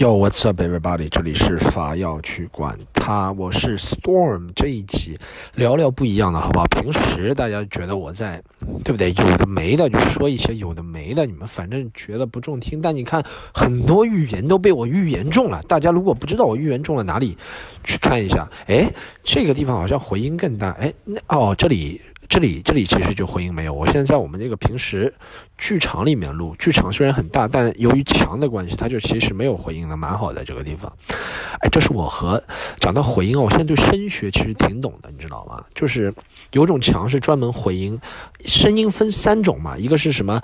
Yo, what's up, everybody? 这里是法药去管他，我是 Storm。这一集聊聊不一样的，好不好？平时大家觉得我在，对不对？有的没的就说一些有的没的，你们反正觉得不中听。但你看，很多预言都被我预言中了。大家如果不知道我预言中了哪里，去看一下。哎，这个地方好像回音更大。哎，那哦，这里其实就回音没有。我现在在我们这个平时剧场里面录，剧场虽然很大，但由于墙的关系，它就其实没有回音的，蛮好的这个地方。哎，这是我和讲到回音啊，我现在对声学其实挺懂的，你知道吗？就是有种墙是专门回音，声音分三种嘛，一个是什么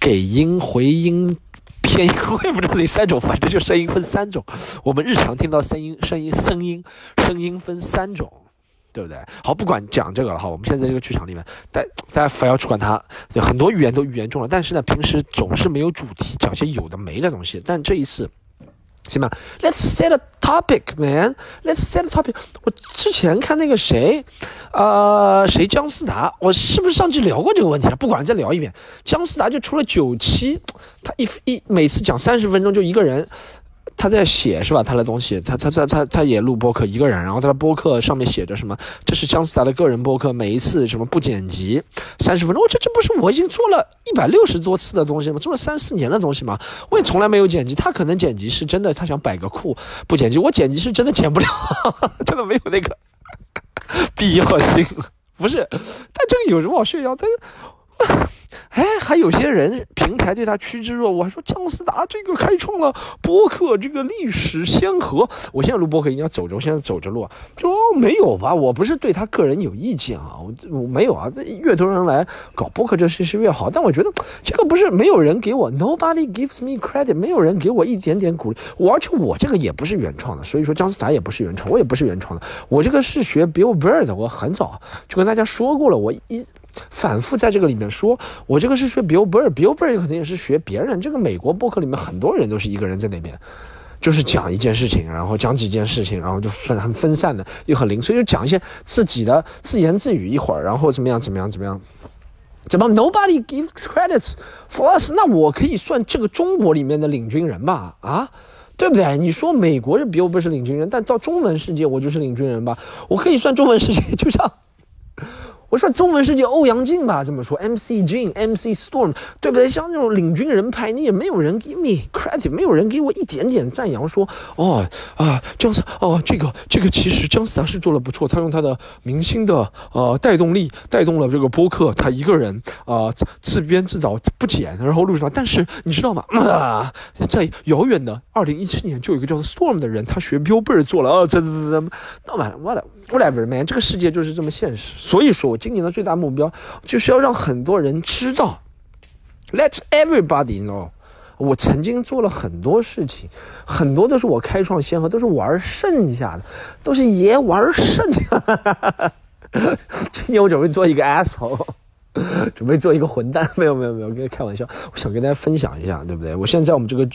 给音、回音、偏音，我也不知道那三种，反正就声音分三种。我们日常听到声音分三种。对不对？好，不管讲这个了哈。我们现在这个剧场里面，大家非要去管它，就很多语言都语言中了，但是呢，平时总是没有主题，讲些有的没的东西。但这一次，行吧 ，Let's set a topic, man. Let's set a topic. 我之前看那个谁姜思达，我是不是上期聊过这个问题了？不管再聊一遍，姜思达就出了9期，他每次讲30分钟，就一个人。他在写是吧？他的东西，他也录播客一个人，然后他的播客上面写着什么？这是姜思达的个人播客，每一次什么不剪辑，30分钟。这不是我已经做了160多次的东西吗？做了3、4年的东西吗？我也从来没有剪辑。他可能剪辑是真的，他想摆个酷不剪辑。我剪辑是真的剪不了，真的没有那个必要性。不是，但这个有什么好炫耀？但是。哎，还有些人平台对他趋之若鹜，我还说姜思达这个开创了播客这个历史先河。我现在录播客一定要走着，我现在走着录，就没有吧？我不是对他个人有意见啊，我没有啊。越多人来搞播客这事是越好，但我觉得这个不是没有人给我 nobody gives me credit， 没有人给我一点点鼓励。而且我这个也不是原创的，所以说姜思达也不是原创，我也不是原创的，我这个是学 Bill Burr 的。我很早就跟大家说过了，我反复在这个里面说，我这个是学 Bill Burr，Bill Burr 可能也是学别人。这个美国播客里面很多人都是一个人在那边，就是讲一件事情，然后讲几件事情，然后就很分散的，又很零碎，就讲一些自己的自言自语一会儿，然后怎么样。怎么 nobody gives credits for us？ 那我可以算这个中国里面的领军人吧？啊？对不对？你说美国是 Bill Burr 是领军人，但到中文世界我就是领军人吧？我可以算中文世界，就像。我说中文世界欧阳靖吧，这么说 MC 靖 MC Storm， 对不对？像这种领军人派，你也没有人给 me credit， 没有人给我一点点赞扬说，姜思达哦，这个其实姜思达是做了不错，他用他的明星的带动力，带动了这个播客，他一个人自编自导不剪，然后录上。但是你知道吗？在遥远的2017年，就有一个叫做 Storm 的人，他学 Bill Burr 做了怎么，那完了whatever man， 这个世界就是这么现实。所以说我。今年的最大目标就是要让很多人知道 ，Let everybody know， 我曾经做了很多事情，很多都是我开创先河，都是玩剩下的，都是爷玩剩下的。今年我准备做一个 asshole， 准备做一个混蛋，没有，跟开玩笑。我想跟大家分享一下，对不对？我现在在我们这个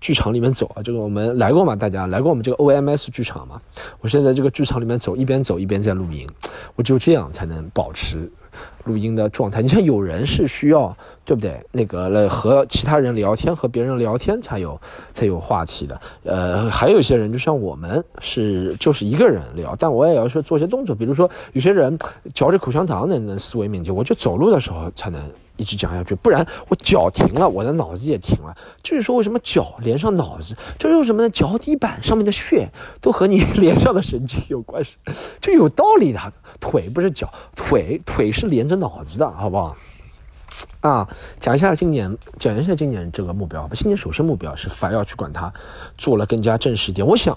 剧场里面走啊，这个我们来过嘛，大家来过我们这个 OMS 剧场嘛？我现在在这个剧场里面走，一边走一边在录音。我只有这样才能保持录音的状态。你像有人是需要，对不对？那个来和其他人聊天，和别人聊天才有话题的。还有一些人就像我们就是一个人聊，但我也要说做些动作，比如说有些人嚼着口香糖能思维敏捷，我就走路的时候才能一直讲下去，不然我脚停了，我的脑子也停了。这就是说为什么脚连上脑子，这就是什么呢？脚底板上面的血都和你连上的神经有关系，这有道理的。腿不是脚，腿是连着脑子的，好不好？啊，讲一下今年这个目标。今年首生目标是法药去管它做了更加正式一点。我想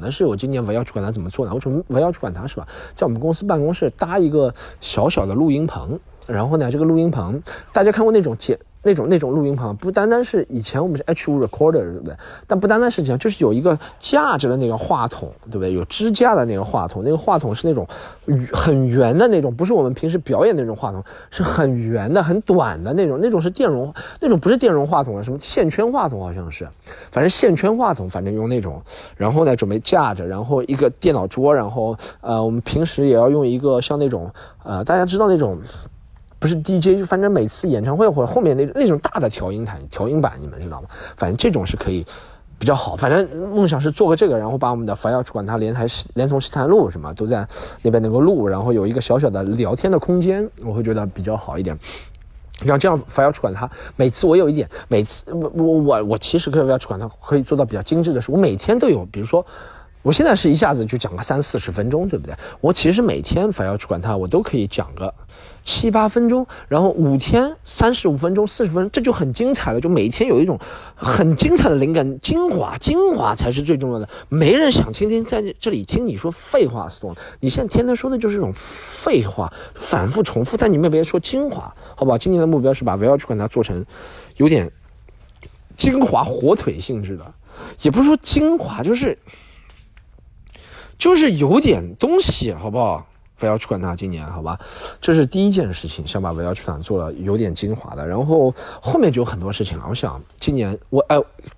的是我今年法药去管它怎么做呢？我准备法药去管它是吧，在我们公司办公室搭一个小小的录音棚。然后呢，这个录音棚，大家看过那种录音棚，不单单是以前我们是 H5 recorder， 对不对？但不单单是这样，就是有一个架着的那个话筒，对不对？有支架的那个话筒，那个话筒是那种很圆的那种，不是我们平时表演那种话筒，是很圆的、很短的那种。那种是电容，那种不是电容话筒了，什么线圈话筒好像是，反正线圈话筒，反正用那种。然后呢，准备架着，然后一个电脑桌，然后我们平时也要用一个像那种大家知道那种。不是 DJ， 反正每次演唱会或者后面那种大的调音台、调音板，你们知道吗？反正这种是可以比较好，反正梦想是做个这个，然后把我们的《反妖主管他》连同《试探录》什么都在那边能够录，然后有一个小小的聊天的空间，我会觉得比较好一点。像这样《反妖主管他》，每次我有一点，每次我其实可以《反妖主管他》可以做到比较精致的是，我每天都有，比如说。我现在是一下子就讲个30-40分钟，对不对？我其实每天反要去管它，我都可以讲个7-8分钟，然后5天35分钟、40分钟，这就很精彩了。就每天有一种很精彩的灵感，精华才是最重要的。没人想天天在这里听你说废话，Storm。你现在天天说的就是这种废话，反复重复，但你们别说精华，好不好？今年的目标是把反要去管它做成有点精华火腿性质的，也不是说精华，就是有点东西，好不好？不要去管它，今年好吧，这是第一件事情，想把不要去管做了有点精华的，然后后面就有很多事情了。我想今年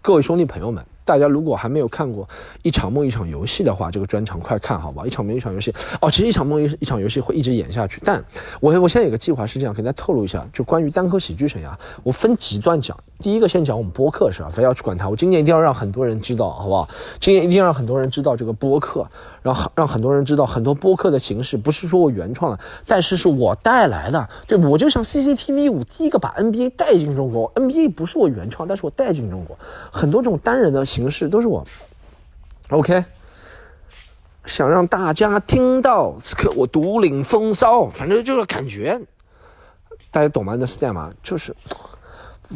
各位兄弟朋友们，大家如果还没有看过《一场梦一场游戏》的话，这个专场快看好不好？《一场梦一场游戏》哦，其实《一场梦一场游戏》会一直演下去，但我现在有个计划是这样，给大家透露一下，就关于单口喜剧生涯，我分几段讲。第一个先讲我们播客是吧？非要去管它，我今年一定要让很多人知道，好不好？今年一定要让很多人知道这个播客，让很多人知道很多播客的形式，不是说我原创的，但是我带来的，对不？我就像 CCTV 5第一个把 NBA 带进中国 ，NBA 不是我原创，但是我带进中国，很多这种单人的形式都是我 ，OK。想让大家听到此刻我独领风骚，反正就是感觉，大家懂吗？那 Stan 吗？就是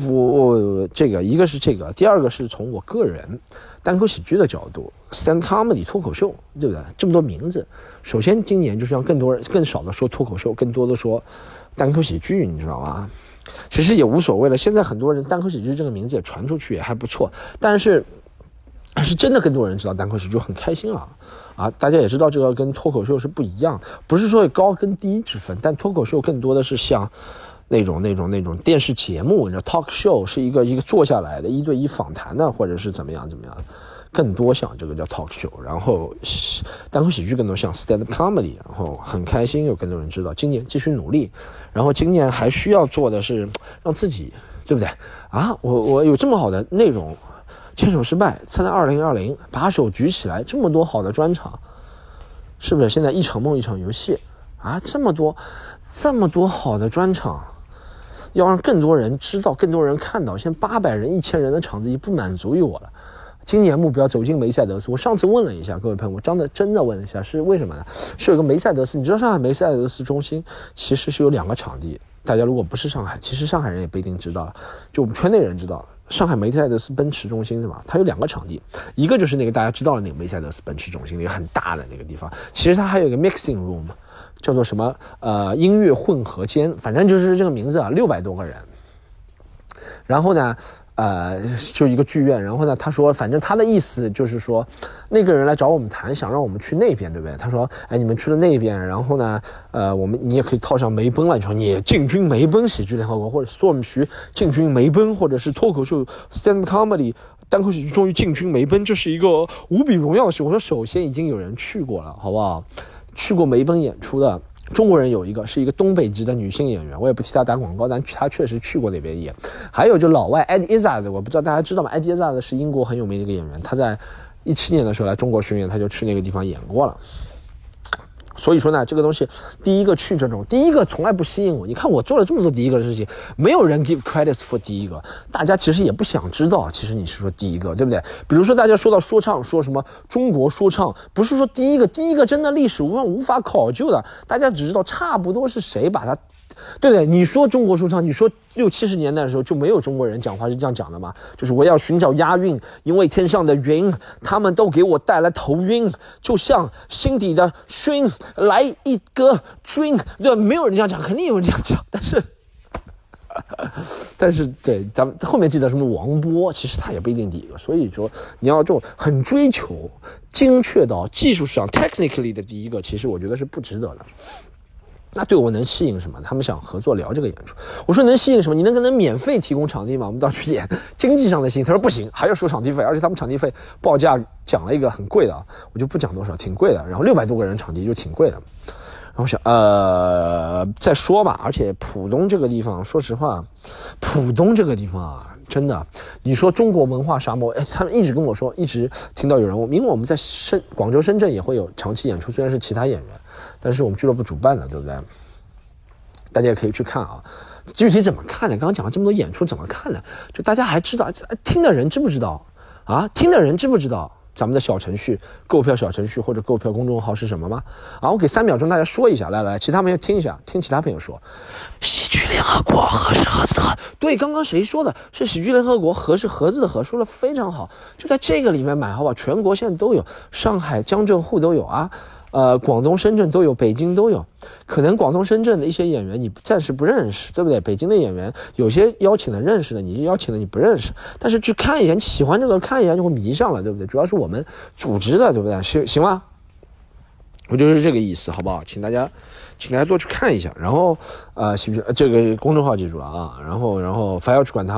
我这个一个是这个，第二个是从我个人单口喜剧的角度 ，stand comedy 脱口秀，对不对？这么多名字，首先今年就是让更多人更少的说脱口秀，更多的说单口喜剧，你知道吗？其实也无所谓了，现在很多人单口喜剧这个名字也传出去也还不错，但是还是真的更多人知道单口喜剧，很开心啊。大家也知道这个跟脱口秀是不一样，不是说高跟低之分，但脱口秀更多的是像那种电视节目，你知道 talk show 是一个坐下来的1对1访谈的，或者是怎么样，更多像这个叫 talk show， 然后单口喜剧更多像 stand up comedy， 然后很开心有更多人知道，今年继续努力，然后今年还需要做的是让自己，对不对啊？我有这么好的内容，牵手失败，参加2020，把手举起来，这么多好的专场，是不是？现在一场梦一场游戏啊，这么多好的专场。要让更多人知道，更多人看到，现在800人、1000人的场子已不满足于我了。今年目标走进梅赛德斯，我上次问了一下各位朋友，我真的问了一下，是为什么呢？是有个梅赛德斯，你知道上海梅赛德斯中心其实是有2个场地，大家如果不是上海，其实上海人也不一定知道了，就我们圈内人知道了。上海梅赛德斯奔驰中心是吧？它有2个场地，一个就是那个大家知道的那个梅赛德斯奔驰中心，那个很大的那个地方，其实它还有一个 mixing room。叫做什么音乐混合间，反正就是这个名字啊，600多个人。然后呢就一个剧院，然后呢他说反正他的意思就是说那个人来找我们谈，想让我们去那边，对不对？他说哎，你们去了那边，然后呢你也可以套上梅奔了，你说你进军梅奔喜剧联合国，或者 Storm 徐进军梅奔，或者是脱口秀 stand comedy 单口喜剧终于进军梅奔，这是一个无比荣耀的事。我说首先已经有人去过了，好不好？去过梅奔演出的中国人有一个，是一个东北籍的女性演员，我也不替她打广告，但她确实去过那边演。还有就老外 Ed Izzard， 我不知道大家知道吗？ Ed Izzard 是英国很有名的一个演员，他在2017年的时候来中国巡演，他就去那个地方演过了。所以说呢，这个东西第一个从来不吸引我。你看我做了这么多第一个的事情，没有人 give credits for 第一个，大家其实也不想知道。其实你是说第一个，对不对？比如说大家说到说唱，说什么中国说唱，不是说第一个真的历史无法考究的，大家只知道差不多是谁把它，对不对？你说中国说唱，你说60-70年代的时候就没有中国人讲话是这样讲的嘛？就是我要寻找押韵，因为天上的云，他们都给我带来头晕，就像心底的熏，来一个君，对吧？没有人这样讲，肯定有人这样讲，但是对，咱们后面记得什么王波，其实他也不一定第一个。所以说你要这种很追求精确到技术上 technically 的第一个，其实我觉得是不值得的。那对我能吸引什么？他们想合作聊这个演出，我说能吸引什么？你能给他免费提供场地吗？我们到去演，经济上的吸引。他说不行，还要收场地费，而且他们场地费报价讲了一个很贵的，我就不讲多少，挺贵的。然后600多个人场地就挺贵的，然后想再说吧。而且浦东这个地方，说实话，浦东这个地方啊，真的。你说中国文化沙漠，哎，他们一直跟我说，一直听到有人，因为我们在广州、深圳也会有长期演出，虽然是其他演员，但是我们俱乐部主办的，对不对？大家也可以去看啊。具体怎么看呢？刚刚讲了这么多演出，怎么看呢？就大家还知道，听的人知不知道啊？听的人知不知道咱们的小程序购票小程序或者购票公众号是什么吗？啊，我给3秒钟大家说一下，来，其他朋友听一下，听其他朋友说。喜剧联合国，和是盒子的盒。对，刚刚谁说的？是喜剧联合国，和是盒子的盒，说的非常好。就在这个里面买，好不好？全国现在都有，上海、江浙沪都有啊。广东深圳都有，北京都有。可能广东深圳的一些演员你暂时不认识，对不对？北京的演员有些邀请了认识的，你邀请了你不认识，但是去看一眼，喜欢这个看一眼就会迷上了，对不对？主要是我们组织的，对不对？行吗？我就是这个意思，好不好？请大家多去看一下。然后喜剧这个公众号记住了啊。然后还要去管他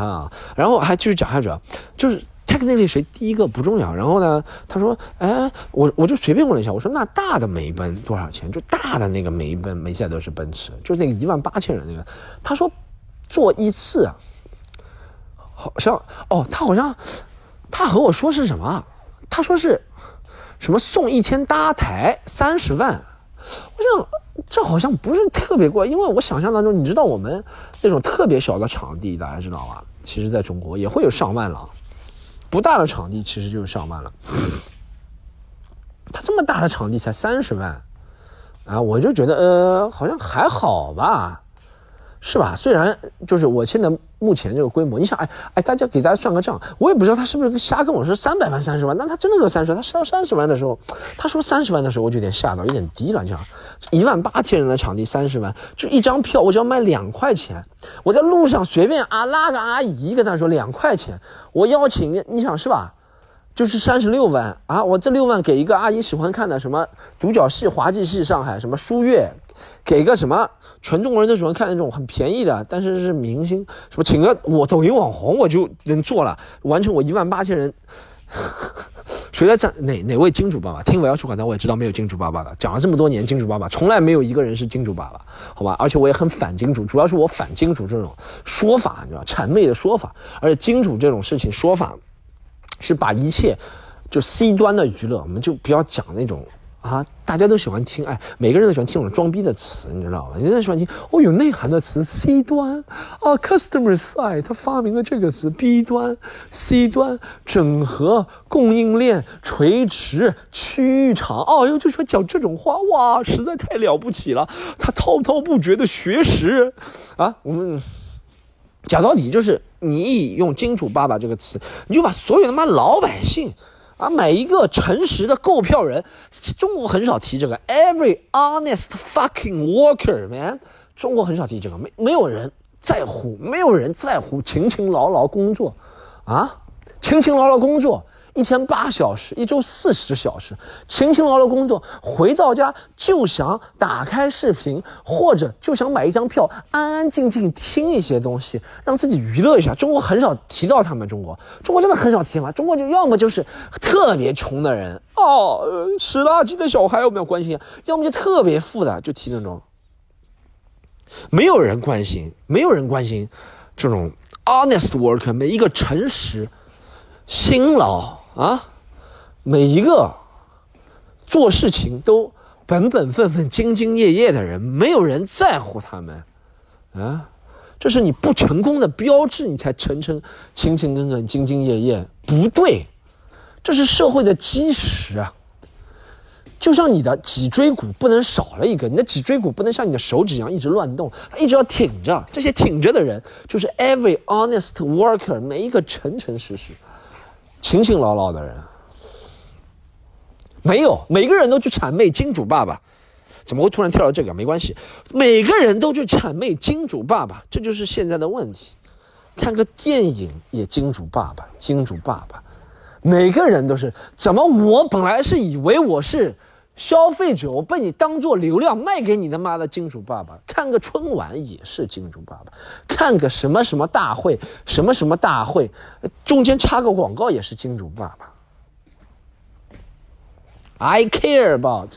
啊。然后还继续讲下去，就是technically 谁第一个不重要。然后呢，他说，哎，我就随便问了一下，我说那大的梅奔多少钱？就大的那个梅奔，梅赛德是奔驰，就是那个18000人那个。他说坐一次啊，好像哦，他和我说是什么？他说是什么送1天搭台30万。我想这好像不是特别贵，因为我想象当中，你知道我们那种特别小的场地，大家知道吧？其实在中国也会有上万了。不大的场地其实就是上万了，他这么大的场地才30万啊，我就觉得好像还好吧，是吧？虽然就是我现在目前这个规模，你想，哎，给大家算个账，我也不知道他是不是瞎跟我说300万30万，那他真的有30万，他说30万的时候，他说30万的时候我就有点吓到，有点低了。你想，18000人的场地30万，就一张票我只要卖2块钱，我在路上随便拉个阿姨跟他说2块钱，我邀请你想是吧？就是36万啊！我这6万给一个阿姨喜欢看的什么独角戏、滑稽戏、上海什么书月，给个什么全中国人都喜欢看那种很便宜的，但是是明星什么请个我抖音网红我就能做了，完成我18000人。谁来站哪位金主爸爸？听我要去管他，我也知道没有金主爸爸的。讲了这么多年金主爸爸，从来没有一个人是金主爸爸，好吧？而且我也很反金主，主要是我反金主这种说法，你知道谄媚的说法，而且金主这种事情说法。是把一切就 C 端的娱乐，我们就不要讲那种啊，大家都喜欢听，哎，每个人都喜欢听这种装逼的词，你知道吗？人家喜欢听哦有内涵的词 ，C 端啊 ，customer side， 他发明了这个词 ，B 端、C 端整合、供应链、垂直、区域场，哦哟，就喜欢讲这种话，哇，实在太了不起了，他滔滔不绝的学识啊，我们。讲到底就是你用金主爸爸这个词，你就把所有他妈老百姓啊，每一个诚实的购票人，中国很少提这个 every honest fucking worker man， 中国很少提这个，没有人在乎勤劳工作啊，勤劳工作1天8小时，1周40小时，勤劳工作，回到家就想打开视频，或者就想买一张票，安安静静听一些东西，让自己娱乐一下。中国很少提到他们，中国真的很少提嘛。中国就要么就是特别穷的人哦，吃垃圾的小孩我们要关心，要么就特别富的就提那种，没有人关心这种 honest worker， 每一个诚实、辛劳。啊，每一个做事情都本分、兢兢业业的人，没有人在乎他们啊！这是你不成功的标志，你才勤勤恳恳、兢兢业业，不对，这是社会的基石啊！就像你的脊椎骨不能少了一个，你的脊椎骨不能像你的手指一样一直乱动，一直要挺着。这些挺着的人，就是 every honest worker， 每一个诚实。勤劳的人，没有，每个人都去谄媚金主爸爸，怎么会突然跳到这个？没关系，每个人都去谄媚金主爸爸，这就是现在的问题。看个电影也金主爸爸，每个人都是怎么？我本来是以为我是消费者，我被你当做流量卖给你他妈的金主爸爸。看个春晚也是金主爸爸，看个什么大会，中间插个广告也是金主爸爸。I care about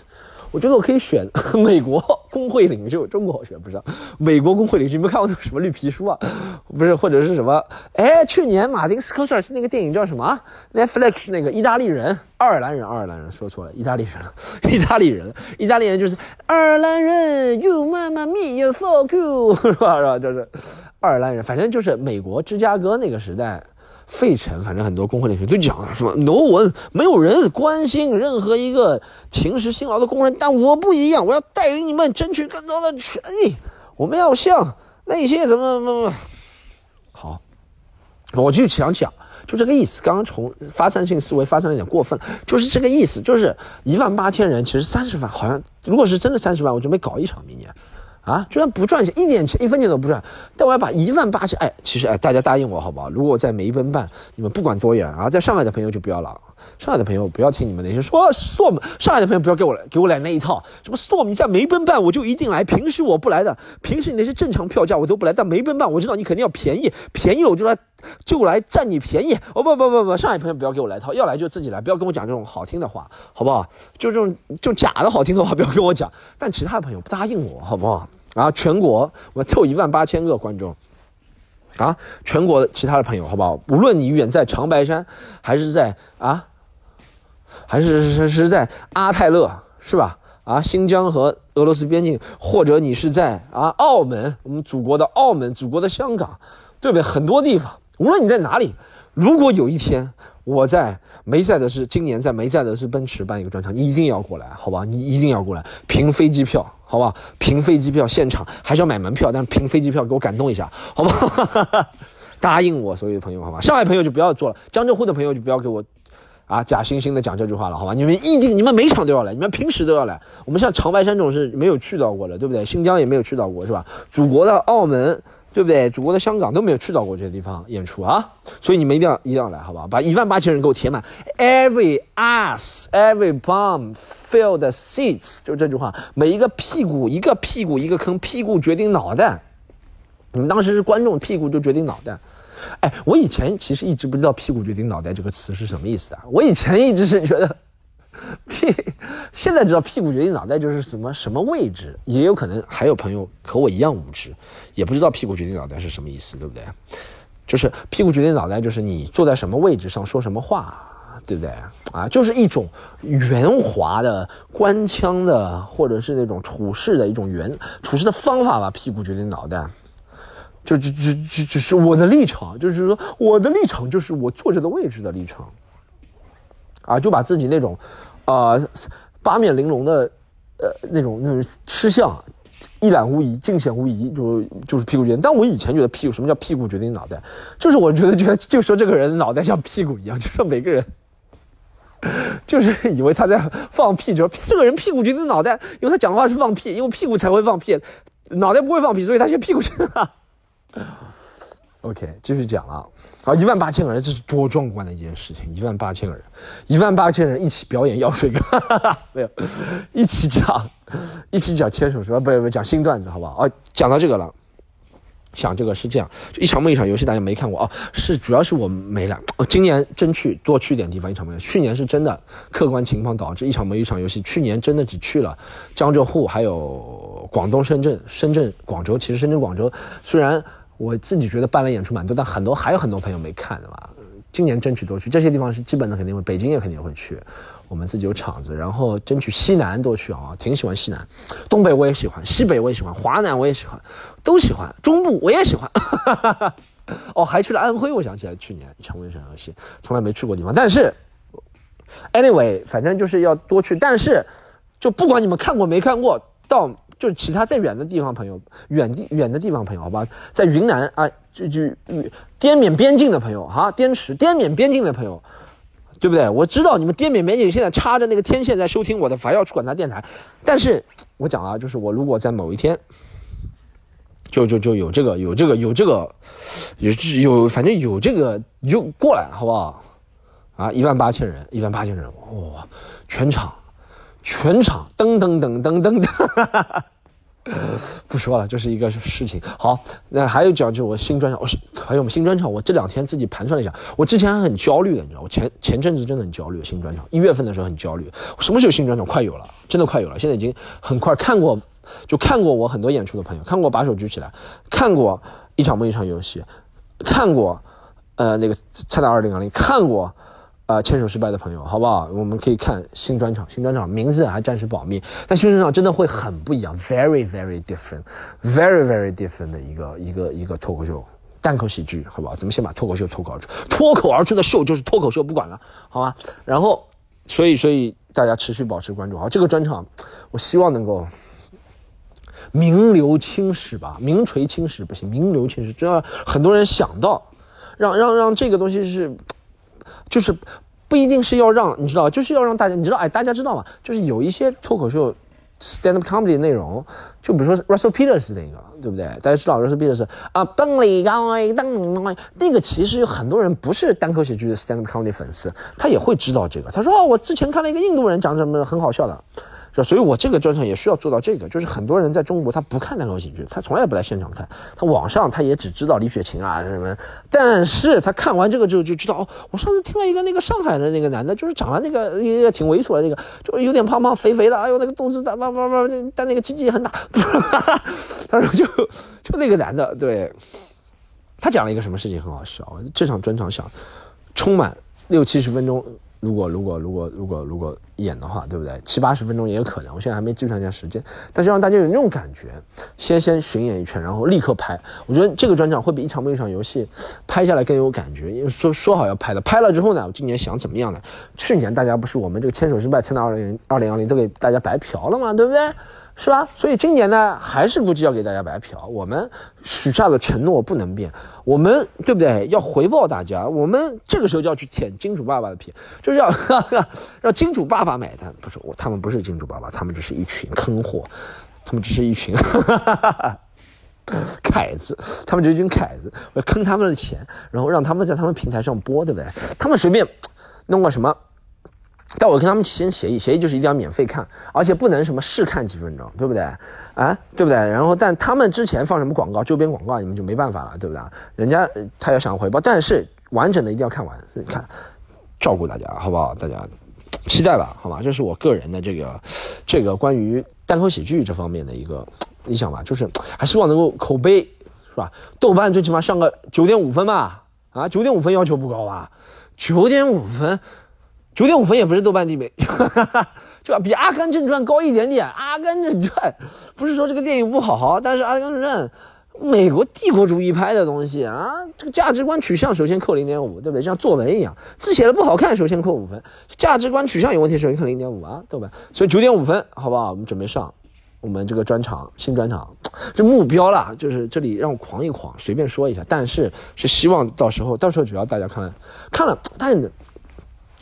我觉得我可以选美国工会领袖，中国我选不上。美国工会领袖，你们看过那个什么绿皮书啊？不是，或者是什么？哎，去年马丁斯科塞斯那个电影叫什么 ？Netflix 那个意大利人、爱尔兰人说错了，意大利人就是爱尔兰人 ，You mama me you fuck you 是吧？是吧？就是爱尔兰人，反正就是美国芝加哥那个时代。费城，反正很多工会领袖就讲什么 no one， 没有人关心任何一个勤时辛劳的工人，但我不一样，我要带领你们争取更多的权益，我们要向那些什么什么。好，我就想讲，就这个意思。刚刚从发散性思维发散了一点过分，就是这个意思，就是18000人，其实30万，好像如果是真的30万，我准备搞一场明年。啊，居然不赚钱，一点钱1分钱都不赚，但我要把18000，哎，其实哎，大家答应我好不好？如果我在梅奔办，你们不管多远啊，在上海的朋友就不要了，上海的朋友不要听你们那些说、哦、Storm， 上海的朋友不要给我来那一套，什么 Storm， 你在梅奔办我就一定来，平时我不来的，平时你那些正常票价我都不来，但梅奔办我知道你肯定要便宜我就来占你便宜，哦不，上海朋友不要给我来套，要来就自己来，不要跟我讲这种好听的话，好不好？就这种就假的好听的话不要跟我讲，但其他的朋友不答应我，好不好？啊，全国我凑18000个观众，啊，全国其他的朋友好不好？无论你远在长白山，还是在啊，还是在阿泰勒是吧？啊，新疆和俄罗斯边境，或者你是在啊澳门，我们祖国的澳门，祖国的香港，对不对？很多地方，无论你在哪里，如果有一天我在梅赛德斯，今年在梅赛德斯奔驰办一个专场，你一定要过来，好吧？你一定要过来，凭飞机票。好不好？凭飞机票，现场还是要买门票，但是凭飞机票给我感动一下，好不好？答应我所有的朋友，好吧？上海朋友就不要做了，江浙沪的朋友就不要给我啊假惺惺的讲这句话了，好吧？你们每场都要来，你们平时都要来。我们像长白山这种是没有去到过的，对不对？新疆也没有去到过，是吧？祖国的澳门，对不对？祖国的香港都没有去到过这些地方演出啊，所以你们一定要来，好吧？把18000人给我填满 ，every ass, every bum fill the seats， 就这句话，每一个屁股一个屁股一个坑，屁股决定脑袋。你们当时是观众，屁股就决定脑袋。哎，我以前其实一直不知道"屁股决定脑袋"这个词是什么意思的，我以前一直是觉得。现在知道屁股决定脑袋就是什么位置，也有可能还有朋友和我一样无知，也不知道屁股决定脑袋是什么意思，对不对？就是屁股决定脑袋，就是你坐在什么位置上说什么话，对不对啊？就是一种圆滑的官腔的，或者是那种处事的一种处事的方法吧。屁股决定脑袋，就是我的立场，就是说我的立场就是我坐着的位置的立场。啊，就把自己那种，八面玲珑的，那种吃相，一览无遗，尽显无遗，就是屁股决定。但我以前觉得什么叫屁股决定脑袋，就是我觉得就说这个人的脑袋像屁股一样，就说每个人，就是以为他在放屁，就说这个人屁股决定脑袋，因为他讲话是放屁，因为屁股才会放屁，脑袋不会放屁，所以他先屁股决定了。OK， 继续讲了啊！18000个人，这是多壮观的一件事情！18000个人，18000人一起表演药水歌，没有，一起讲牵手说，不讲新段子，好不好？啊，讲到这个了，想这个是这样，就一场梦一场游戏，大家没看过啊？是主要是我没来，今年真多去点地方，一场梦，去年是真的客观情况导致一场梦一场游戏，去年真的只去了江浙沪，还有广东深圳、广州。其实深圳、广州虽然。我自己觉得办了演出蛮多，但还有很多朋友没看的嘛。今年争取多去这些地方，是基本的肯定会，北京也肯定会去。我们自己有场子，然后争取西南多去啊，挺喜欢西南，东北我也喜欢，西北我也喜欢，华南我也喜欢，都喜欢，中部我也喜欢。哦，还去了安徽，我想起来去年一场温泉游戏，从来没去过地方。但是 ，anyway， 反正就是要多去。但是，就不管你们看过没看过，到。就是其他再远的地方朋友，远的地方朋友，好吧，在云南啊，就滇缅边境的朋友啊，滇缅边境的朋友，对不对？我知道你们滇缅边境现在插着那个天线在收听我的法要去管他电台，但是我讲啊，就是我如果在某一天，就有过来，好不好？啊，18000人，哇、哦，全场噔噔噔，不说了，这是一个事情。好，那还有讲就是我新专场，还有我们新专场，我这两天自己盘算了一下，我之前还很焦虑的，你知道，我前阵子真的很焦虑，新专场1月份的时候很焦虑，什么时候新专场快有了，真的快有了，现在已经很快看过我很多演出的朋友，看过把手举起来，看过一场梦一场游戏，看过那个参加2020，看过牵手失败的朋友，好不好？我们可以看新专场，新专场名字还暂时保密，但新专场真的会很不一样 ，very very different, very very different 的一个脱口秀。单口喜剧，好不好？咱们先把脱口秀脱口而出，脱口而出的秀就是脱口秀，不管了，好吧？然后，所以大家持续保持关注。好，这个专场，我希望能够名流青史，这样很多人想到，让这个东西是，就是不一定是要让你知道，就是要让大家你知道，哎，大家知道吗？就是有一些脱口秀。stand-up comedy 的内容，就比如说 Russell Peters 那个，对不对？大家知道 Russell Peters 啊，蹦里高哎，那个其实有很多人不是单口喜剧的 stand-up comedy 粉丝，他也会知道这个。他说哦，我之前看了一个印度人讲什么很好笑的，所以我这个专场也需要做到这个，就是很多人在中国他不看单口喜剧，他从来不来现场看，他网上他也只知道李雪琴啊什么，但是他看完这个之后就知道哦，我上次听了一个那个上海的那个男的，就是长了那个也挺猥琐的那个，就有点胖胖肥肥的，哎呦那个肚子咋吧吧吧，但那个鸡鸡很大，他说就那个男的，对，他讲了一个什么事情很好笑，这场专场想充满60-70分钟。如果演的话，对不对？70-80分钟也有可能。我现在还没计算一下时间，但是让大家有那种感觉，先巡演一圈，然后立刻拍。我觉得这个专场会比一场梦一场游戏拍下来更有感觉，因为说好要拍的，拍了之后呢，我今年想怎么样呢？去年大家不是我们这个牵手失败，参加2020都给大家白嫖了嘛，对不对？是吧？所以今年呢，还是估计要给大家白嫖。我们许下的承诺不能变，我们对不对？要回报大家，我们这个时候就要去舔金主爸爸的屁，就是要让金主爸爸买单。不是我，他们不是金主爸爸，他们只是一群坑货，他们只是一群凯子，他们只是一群凯子，我坑他们的钱，然后让他们在他们平台上播，对不对？他们随便弄个什么。但我跟他们先协议就是一定要免费看，而且不能什么试看几分钟，对不对？啊，对不对？然后，但他们之前放什么广告、周边广告，你们就没办法了，对不对？人家他要想回报，但是完整的一定要看完，看，照顾大家，好不好？大家期待吧，好吧？这是我个人的这个关于单口喜剧这方面的一个理想吧，就是还希望能够口碑是吧？豆瓣最起码上个9.5分吧，啊，9.5分要求不高吧？9.5分。9.5分也不是豆瓣地位，就比《阿甘正传》高一点点。《阿甘正传》不是说这个电影不好，但是《阿甘正传》美国帝国主义拍的东西啊，这个价值观取向首先扣 0.5， 对不对？像作文一样，字写的不好看首先扣5分，价值观取向有问题首先扣 0.5 啊，对吧？所以 9.5 分，好不好？我们准备上我们这个专场，新专场，这目标啦，就是这里让我狂一狂，随便说一下，但是是希望到时候只要大家看了，但。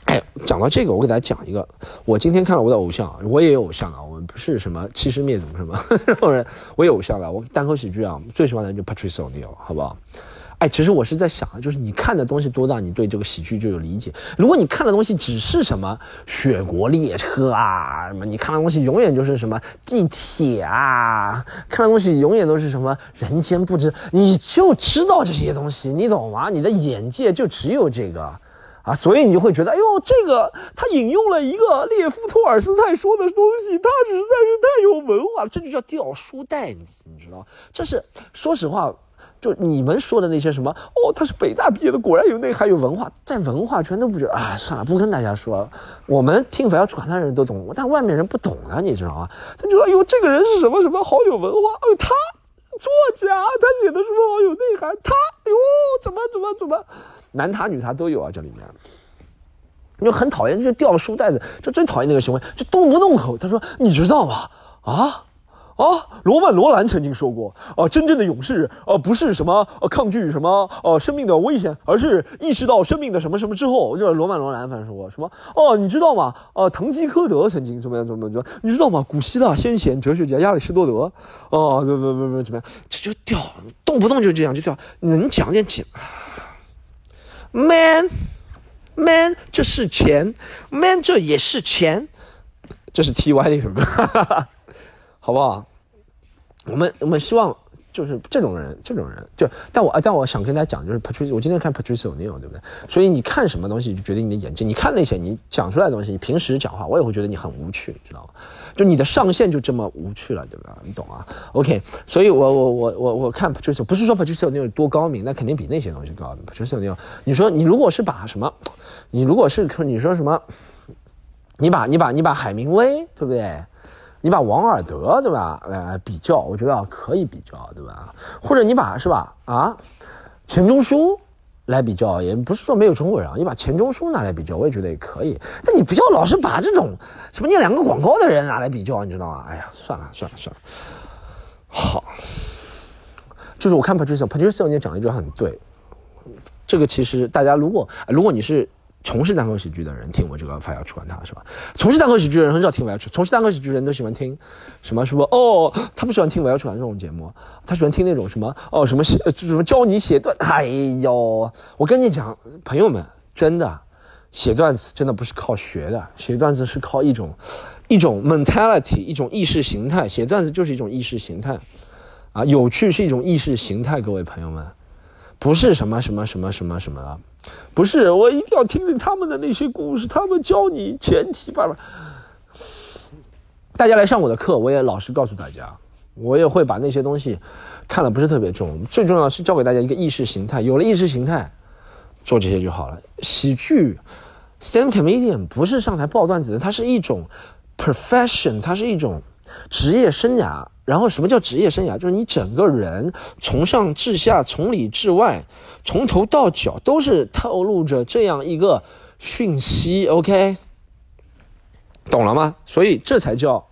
哎，讲到这个，我给大家讲一个，我今天看了我的偶像，我也有偶像啊，我不是什么欺师灭祖什么这种人，我有偶像了。我单口喜剧啊，最喜欢的就 Patrice O'Neill， 好不好？哎，其实我是在想，就是你看的东西多大，你对这个喜剧就有理解。如果你看的东西只是什么雪国列车啊，什么你看的东西永远就是什么地铁啊，看的东西永远都是什么人间不知，你就知道这些东西，你懂吗？你的眼界就只有这个。啊，所以你就会觉得，哎呦，这个他引用了一个列夫·托尔斯泰说的东西，他实在是太有文化了，这就叫掉书袋，你知道？这是说实话，就你们说的那些什么，哦，他是北大毕业的，果然有内涵有文化，在文化圈都不觉得啊，算了，不跟大家说了。我们听反要传的人都懂，但外面人不懂啊，你知道吗？他就说，哎呦，这个人是什么什么好有文化，哎呦，他作家，他写的什么好有内涵，他，哎呦，怎么。男他女他都有啊，这里面你就很讨厌，就掉书袋子，就最讨厌那个行为，就动不动口。他说：“你知道吗？罗曼·罗兰曾经说过，真正的勇士，不是什么抗拒什么生命的危险，而是意识到生命的什么什么之后。”就是罗曼·罗兰反正说过什么你知道吗？堂吉诃德曾经怎么样？你知道吗？古希腊先贤哲学家亚里士多德，不怎么样？这就掉，动不动就这样就掉，能讲点讲。Man， 这是钱 ，Man 这也是钱，这是 TY 的一首歌，好不好？我们希望就是这种人就，但我想跟大家讲，就是 Patrice， 我今天看 Patrice O'Neill， 对不对？所以你看什么东西就决定你的眼睛，你看那些你讲出来的东西，你平时讲话我也会觉得你很无趣，知道吗？就你的上限就这么无趣了，对吧？你懂啊 ？OK， 所以我看 Patrice， 不是说 Patrice O'Neill 多高明，那肯定比那些东西高明。Patrice O'Neill， 你说你如果是把什么，你如果是你说什么，你把海明威，对不对？你把王尔德对吧来比较，我觉得可以比较对吧？或者你把是吧啊钱钟书来比较，也不是说没有中国人，你把钱钟书拿来比较，我也觉得也可以。但你不要老是把这种什么念两个广告的人拿来比较，你知道吗？哎呀，算了。好，就是我看 Patrice 你讲了一句话很对，这个其实大家如果你是从事单口喜剧的人听我这个反而要去管他是吧？从事单口喜剧的人很少听我要去，从事单口喜剧的人都喜欢听什么什么哦，他不喜欢听我要去玩这种节目，他喜欢听那种什么哦什么教你写段，哎呦，我跟你讲，朋友们，真的写段子真的不是靠学的，写段子是靠一种 mentality， 一种意识形态，写段子就是一种意识形态啊，有趣是一种意识形态，各位朋友们。不是什么了，不是我一定要听听他们的那些故事，他们教你前提吧。大家来上我的课，我也老实告诉大家，我也会把那些东西看了不是特别重，最重要是教给大家一个意识形态，有了意识形态做这些就好了。喜剧 stand comedian 不是上台爆段子的，它是一种 profession， 它是一种职业生涯。然后什么叫职业生涯，就是你整个人从上至下，从里至外，从头到脚都是透露着这样一个讯息， OK， 懂了吗？所以这才叫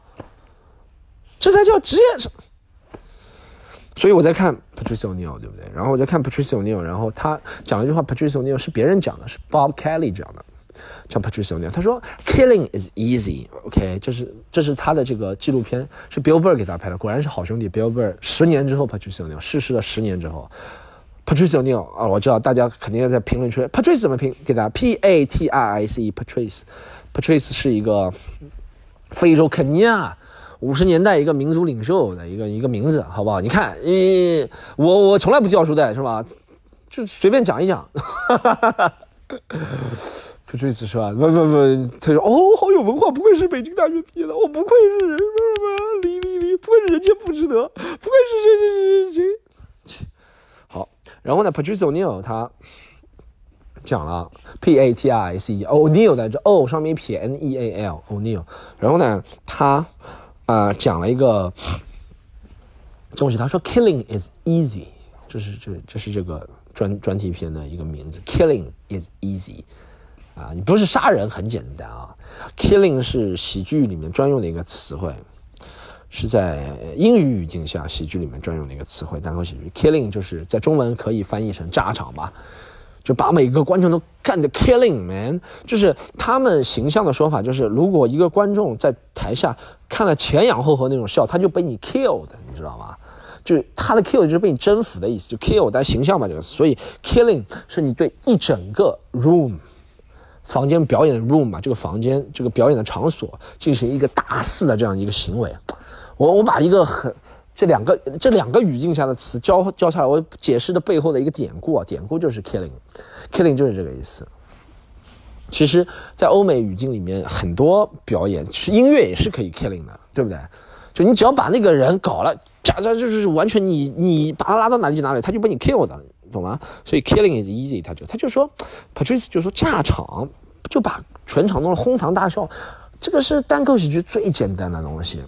职业。所以我在看 Patrice O'Neill， 对不对？然后我在看 Patrice O'Neill， 然后他讲了一句话， Patrice O'Neill 是别人讲的，是 Bob Kelly 讲的，像 Patrice O'Neill， 他说 "Killing is easy"， OK， 这是他的这个纪录片，是 Bill Burr 给他拍的，果然是好兄弟 Bill Burr。10年之后 ，Patrice O'Neill 逝世了，10年之后 ，Patrice O'Neill 啊，我知道大家肯定要在评论区 ，Patrice 怎么拼？给大家 P-A-T-R-I-C-E，Patrice 是一个非洲肯尼亚50年代一个民族领袖的一个名字，好不好？你看，我从来不教书的是吧？就随便讲一讲。Patrice 说啊，不，他说哦，好有文化，不愧是北京大学毕业的，我不愧是李，不愧是人间不值得，不愧是谁。好，然后呢 ，Patrice O'Neill 他讲了 P-A-T-R-I-C-E O'Neill 在这 O 上面一撇 N-E-A-L O'Neill， 然后呢，他讲了一个东西，他说 Killing is easy， 这是这个专题片的一个名字 ，Killing is easy。啊，你不是杀人很简单啊 ，killing 是喜剧里面专用的一个词汇，是在英语语境下喜剧里面专用的一个词汇。单口喜剧 killing 就是在中文可以翻译成炸场吧，就把每个观众都干的 killing man， 就是他们形象的说法就是，如果一个观众在台下看了前仰后合那种笑，他就被你 killed， 你知道吗？就是他的 kill 就是被你征服的意思，就 kill 但形象吧这个，所以 killing 是你对一整个 room。房间表演的 room 嘛，这个房间这个表演的场所进行一个大肆的这样一个行为，我把一个很这两个语境下的词交叉来，我解释的背后的一个典故啊，典故就是 killing 就是这个意思。其实，在欧美语境里面，很多表演音乐也是可以 killing 的，对不对？就你只要把那个人搞了，这就是完全你把他拉到哪里就哪里，他就被你 kill 的。懂吗？所以 killing is easy， 他就说 ，Patrice 就说炸场就把全场弄得哄堂大笑，这个是单口喜剧最简单的东西，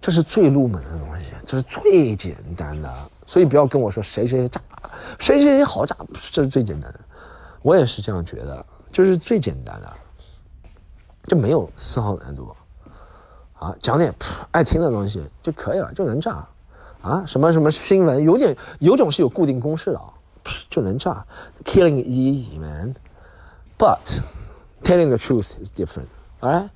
这是最入门的东西，这是最简单的，所以不要跟我说谁炸，谁好炸，这是最简单的，我也是这样觉得，就是最简单的，这没有丝毫难度，啊，讲点爱听的东西就可以了，就能炸，啊，什么新闻，有种是有固定公式的啊。就能炸 ，killing is easy man， but telling the truth is different。alright，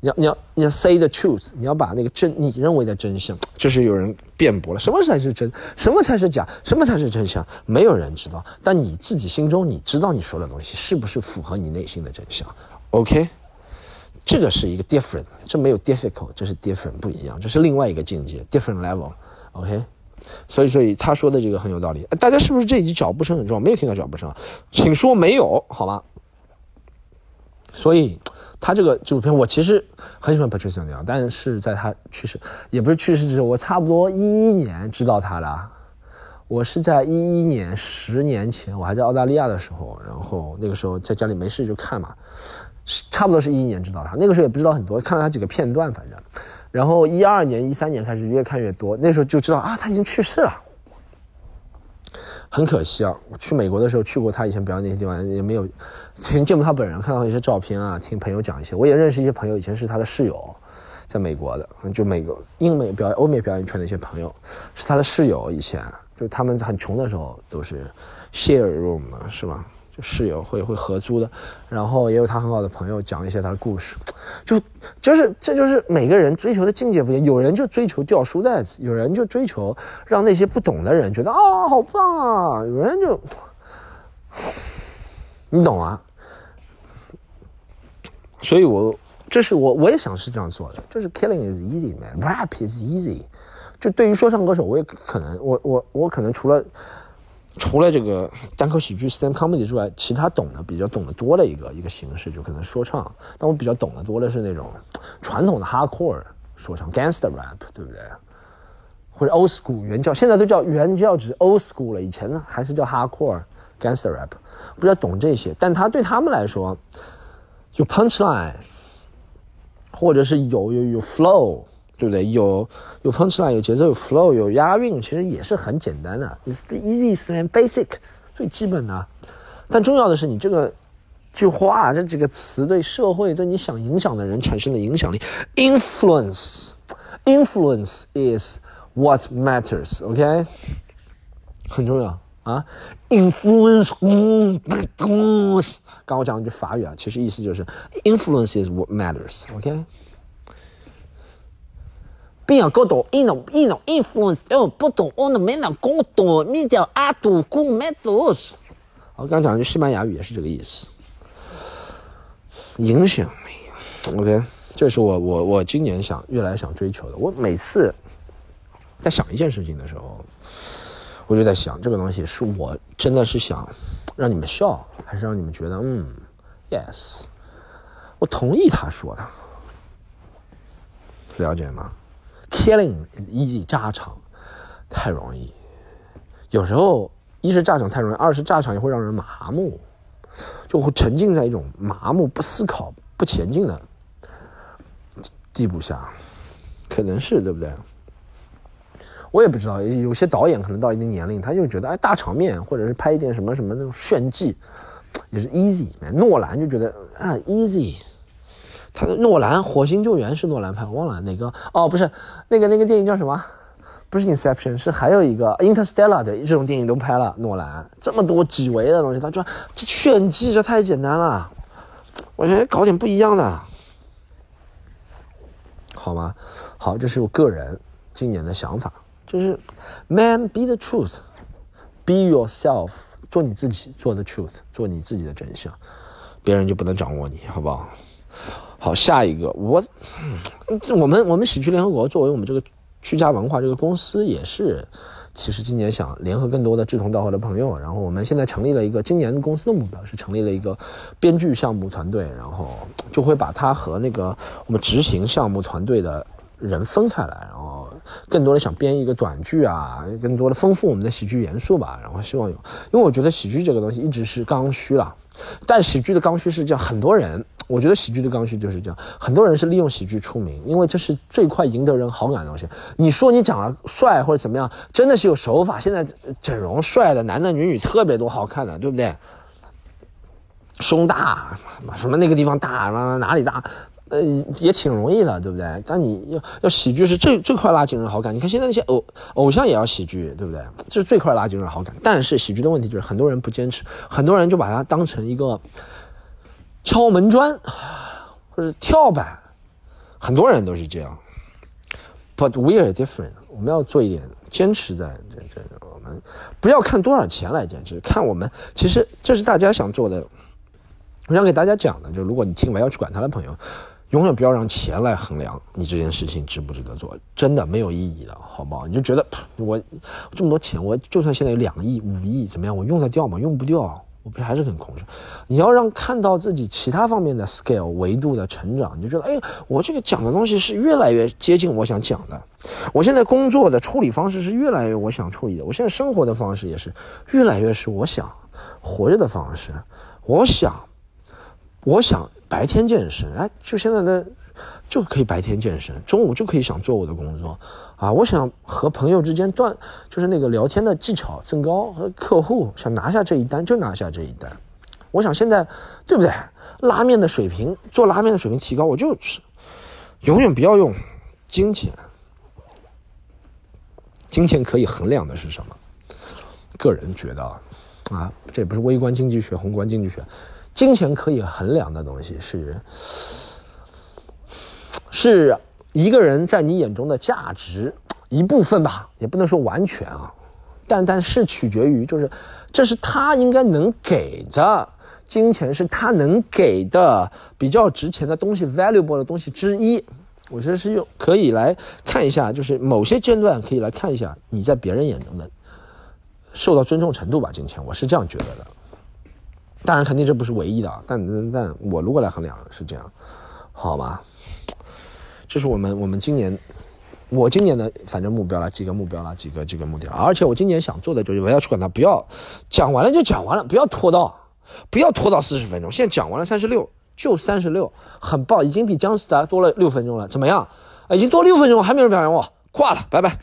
你要 say the truth， 你要把那个你认为的真相，就是有人辩驳了，什么才是真，什么才是假，什么才是真相，没有人知道，但你自己心中你知道你说的东西是不是符合你内心的真相 ？OK， 这个是一个 different， 这没有 difficult， 这是 different 不一样，这是另外一个境界 ，different level。OK，所以他说的这个很有道理。大家是不是这一集脚步声很重要？没有听到脚步声，请说没有，好吗？所以他这个纪录片，我其实很喜欢 Patrice O'Neill， 但是在他去世，也不是去世之后，我差不多2011年知道他的。我是在2011年，10年前，我还在澳大利亚的时候，然后那个时候在家里没事就看嘛，差不多是2011年知道他。那个时候也不知道很多，看了他几个片段，反正。然后2012年、2013年开始越看越多，那时候就知道啊，他已经去世了。很可惜啊，我去美国的时候去过他以前表演那些地方，也没有见过他本人，看到一些照片啊，听朋友讲一些，我也认识一些朋友，以前是他的室友，在美国的，就美国英美表演、欧美表演圈的一些朋友，是他的室友，以前就他们很穷的时候都是 share room 嘛，是吧？就室友会合租的，然后也有他很好的朋友讲一些他的故事，这就是每个人追求的境界不一样，有人就追求掉书袋子，有人就追求让那些不懂的人觉得啊好棒啊，有人就你懂啊，所以我也想是这样做的，就是 killing is easy man, rap is easy， 就对于说唱歌手，我也可能我可能除了这个单口喜剧 stand comedy 之外，其他比较懂得多的一个形式，就可能说唱。但我比较懂得多的是那种传统的 hardcore 说唱 gangster rap， 对不对？或者 old school 原教，现在都叫原教旨 old school 了，以前呢还是叫 hardcore gangster rap。比较懂这些，但对他们来说，就 punchline， 或者是有 flow。对不对？有 punchline， 有节奏，有 flow， 有押韵，其实也是很简单的。It's the easiest and basic， 最基本的。但重要的是，你这个句话、这几个词对社会、对你想影响的人产生的影响力 ，influence。Influence is what matters。OK， 很重要啊。Influence， 刚我讲了一句法语啊，其实意思就是 influence is what matters。OK。不要搞到一种 influence， 不懂我没那搞懂，你叫阿杜古没多少。我刚讲的西班牙语也是这个意思，影响力。OK， 这是我今年越来越想追求的。我每次在想一件事情的时候，我就在想这个东西是我真的是想让你们笑，还是让你们觉得yes， 我同意他说的，了解吗？Killing easy， 炸场太容易，有时候一是炸场太容易，二是炸场也会让人麻木，就会沉浸在一种麻木、不思考、不前进的地步下，可能是对不对？我也不知道，有些导演可能到一定年龄，他就觉得哎，大场面或者是拍一点什么什么那种炫技也是 easy。诺兰就觉得啊 easy。他的诺兰《火星救援》是诺兰拍，我忘了哪个哦，不是那个电影叫什么？不是 Inception， 是还有一个 Interstellar 的这种电影都拍了。诺兰这么多几维的东西，他说这炫技这太简单了，我觉得搞点不一样的，好吗？好，这是我个人今年的想法，就是 Man be the truth, be yourself， 做你自己，做the truth， 做你自己的真相，别人就不能掌握你，好不好？好，下一个我们喜剧联合国作为我们这个居家文化这个公司也是，其实今年想联合更多的志同道合的朋友，然后我们现在成立了一个，今年公司的目标是成立了一个编剧项目团队，然后就会把它和那个我们执行项目团队的人分开来，然后更多的想编一个短剧啊，更多的丰富我们的喜剧元素吧，然后希望有，因为我觉得喜剧这个东西一直是刚需啦，但喜剧的刚需是这样，很多人。我觉得喜剧的刚需就是这样，很多人是利用喜剧出名，因为这是最快赢得人好感的东西。你说你长得帅或者怎么样，真的是有手法。现在整容帅的男的女女特别多，好看的，对不对？胸大，什么那个地方大，哪里大，也挺容易的，对不对？但你要喜剧是最快拉近人好感。你看现在那些偶像也要喜剧，对不对？这是最快拉近人好感。但是喜剧的问题就是很多人不坚持，很多人就把它当成一个。敲门砖或者跳板，很多人都是这样。But we are different。我们要做一点坚持在这，我们不要看多少钱来坚持，看我们其实这是大家想做的。我想给大家讲的，就如果你听完要去管他的朋友，永远不要让钱来衡量你这件事情值不值得做，真的没有意义的，好不好？你就觉得我这么多钱，我就算现在有2亿、5亿怎么样，我用得掉吗？用不掉，我不是还是很空虚。你要让看到自己其他方面的 scale 维度的成长，你就觉得，哎，我这个讲的东西是越来越接近我想讲的，我现在工作的处理方式是越来越我想处理的，我现在生活的方式也是越来越是我想活着的方式。我想白天健身，哎，就现在的就可以白天健身，中午就可以想做我的工作啊。我想和朋友之间就是那个聊天的技巧增高，和客户想拿下这一单就拿下这一单。我想现在对不对？拉面的水平提高，我就是永远不要用金钱。金钱可以衡量的是什么？个人觉得啊，这也不是微观经济学、宏观经济学。金钱可以衡量的东西是一个人在你眼中的价值一部分吧，也不能说完全啊，但是取决于就是这是他应该能给的，金钱是他能给的比较值钱的东西 valuable 的东西之一。我觉得是可以来看一下，就是某些阶段可以来看一下你在别人眼中的受到尊重程度吧，金钱我是这样觉得的。当然肯定这不是唯一的，但我如果来衡量是这样，好吗？这是我们今年的反正目标了，几个目标，而且我今年想做的就是我要去管它，不要讲完了就讲完了，不要拖到40分钟，现在讲完了36就36，很棒，已经比姜思达多了6分钟了，怎么样？已经多6分钟还没人表扬我，挂了，拜拜。